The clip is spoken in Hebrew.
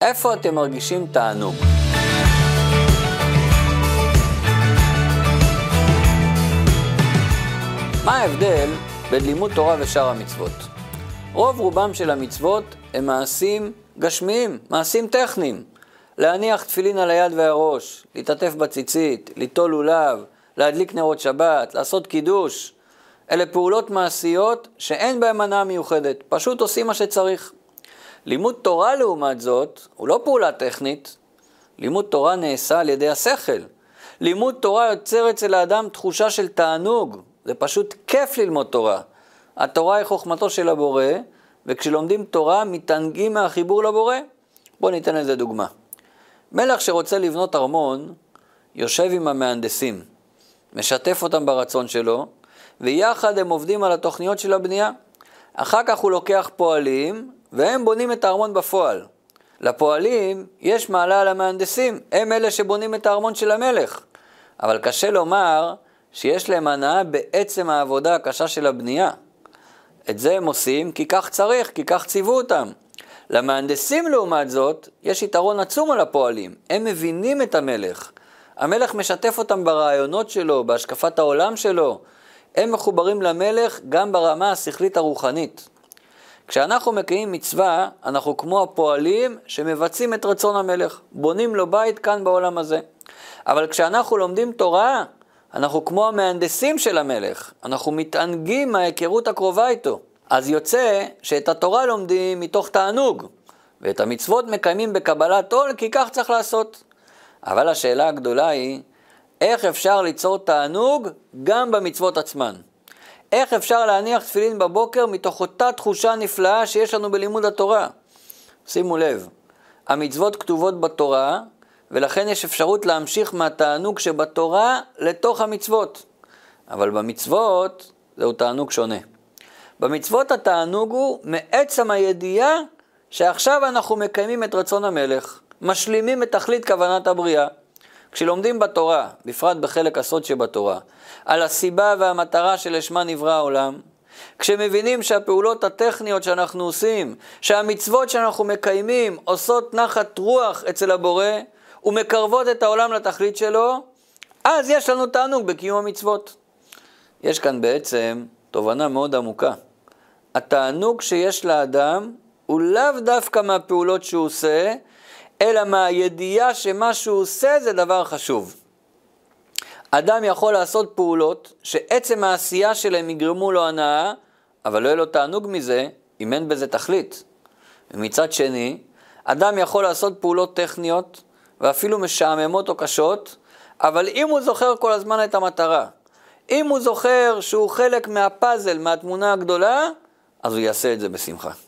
איפה אתם מרגישים תענוג? מה ההבדל בין לימוד תורה ושאר המצוות? רוב רובם של המצוות הם מעשים גשמיים, מעשים טכניים. להניח תפילין על היד והראש, להתעטף בציצית, ליטול לולב, להדליק נרות שבת, לעשות קידוש. אלה פעולות מעשיות שאין בהן מנעה מיוחדת, פשוט עושים מה שצריך. לימוד תורה לעומת זאת הוא לא פעולה טכנית, לימוד תורה נעשה על ידי השכל. לימוד תורה יוצר אצל האדם תחושה של תענוג, זה פשוט כיף ללמוד תורה. התורה היא חוכמתו של הבורא, וכשלומדים תורה מתענגים מהחיבור לבורא. בואו ניתן לזה דוגמה. מלך שרוצה לבנות ארמון, יושב עם המהנדסים, משתף אותם ברצון שלו, ויחד הם עובדים על התוכניות של הבנייה. אחר כך הוא לוקח פועלים, והם בונים את הארמון בפועל. לפועלים יש מעלה על המהנדסים, הם אלה שבונים את הארמון של המלך. אבל קשה לומר שיש להם הנאה בעצם העבודה הקשה של הבנייה. את זה הם עושים כי כך צריך, כי כך ציוו אותם. למהנדסים לעומת זאת, יש יתרון עצום על הפועלים. הם מבינים את המלך. המלך משתף אותם ברעיונות שלו, בהשקפת העולם שלו. הם מחוברים למלך גם ברמה השכלית הרוחנית. כשאנחנו מקיים מצווה, אנחנו כמו הפועלים שמבצעים את רצון המלך, בונים לו בית כאן בעולם הזה. אבל כשאנחנו לומדים תורה, אנחנו כמו המהנדסים של המלך, אנחנו מתענגים מההיכרות הקרובה איתו. אז יוצא שאת התורה לומדים מתוך תענוג, ואת המצוות מקיימים בקבלת עול, כי כך צריך לעשות. אבל השאלה הגדולה היא, איך אפשר ליצור תענוג גם במצוות עצמן? איך אפשר להניח תפילין בבוקר מתוך אותה תחושה נפלאה שיש לנו בלימוד התורה? שימו לב, המצוות כתובות בתורה, ולכן יש אפשרות להמשיך מהתענוג שבתורה לתוך המצוות. אבל במצוות זהו תענוג שונה. במצוות התענוג הוא מעצם הידיעה שעכשיו אנחנו מקיימים את רצון המלך, משלימים את תכלית כוונת הבריאה. כשלומדים בתורה, בפרט בחלק הסוד שבתורה, על הסיבה והמטרה שלשמה נברא העולם, כשמבינים שהפעולות הטכניות שאנחנו עושים, שהמצוות שאנחנו מקיימים עושות נחת רוח אצל הבורא, ומקרבות את העולם לתכלית שלו, אז יש לנו תענוג בקיום המצוות. יש כאן בעצם תובנה מאוד עמוקה. התענוג שיש לאדם הוא לאו דווקא מהפעולות שהוא עושה, אלא מהידיעה שמה שהוא עושה זה דבר חשוב. אדם יכול לעשות פעולות שעצם העשייה שלהם יגרמו לו הנאה, אבל לא יהיה לו תענוג מזה אם אין בזה תכלית. ומצד שני, אדם יכול לעשות פעולות טכניות ואפילו משעממות או קשות, אבל אם הוא זוכר כל הזמן את המטרה, אם הוא זוכר שהוא חלק מהפאזל, מהתמונה הגדולה, אז הוא יעשה את זה בשמחה.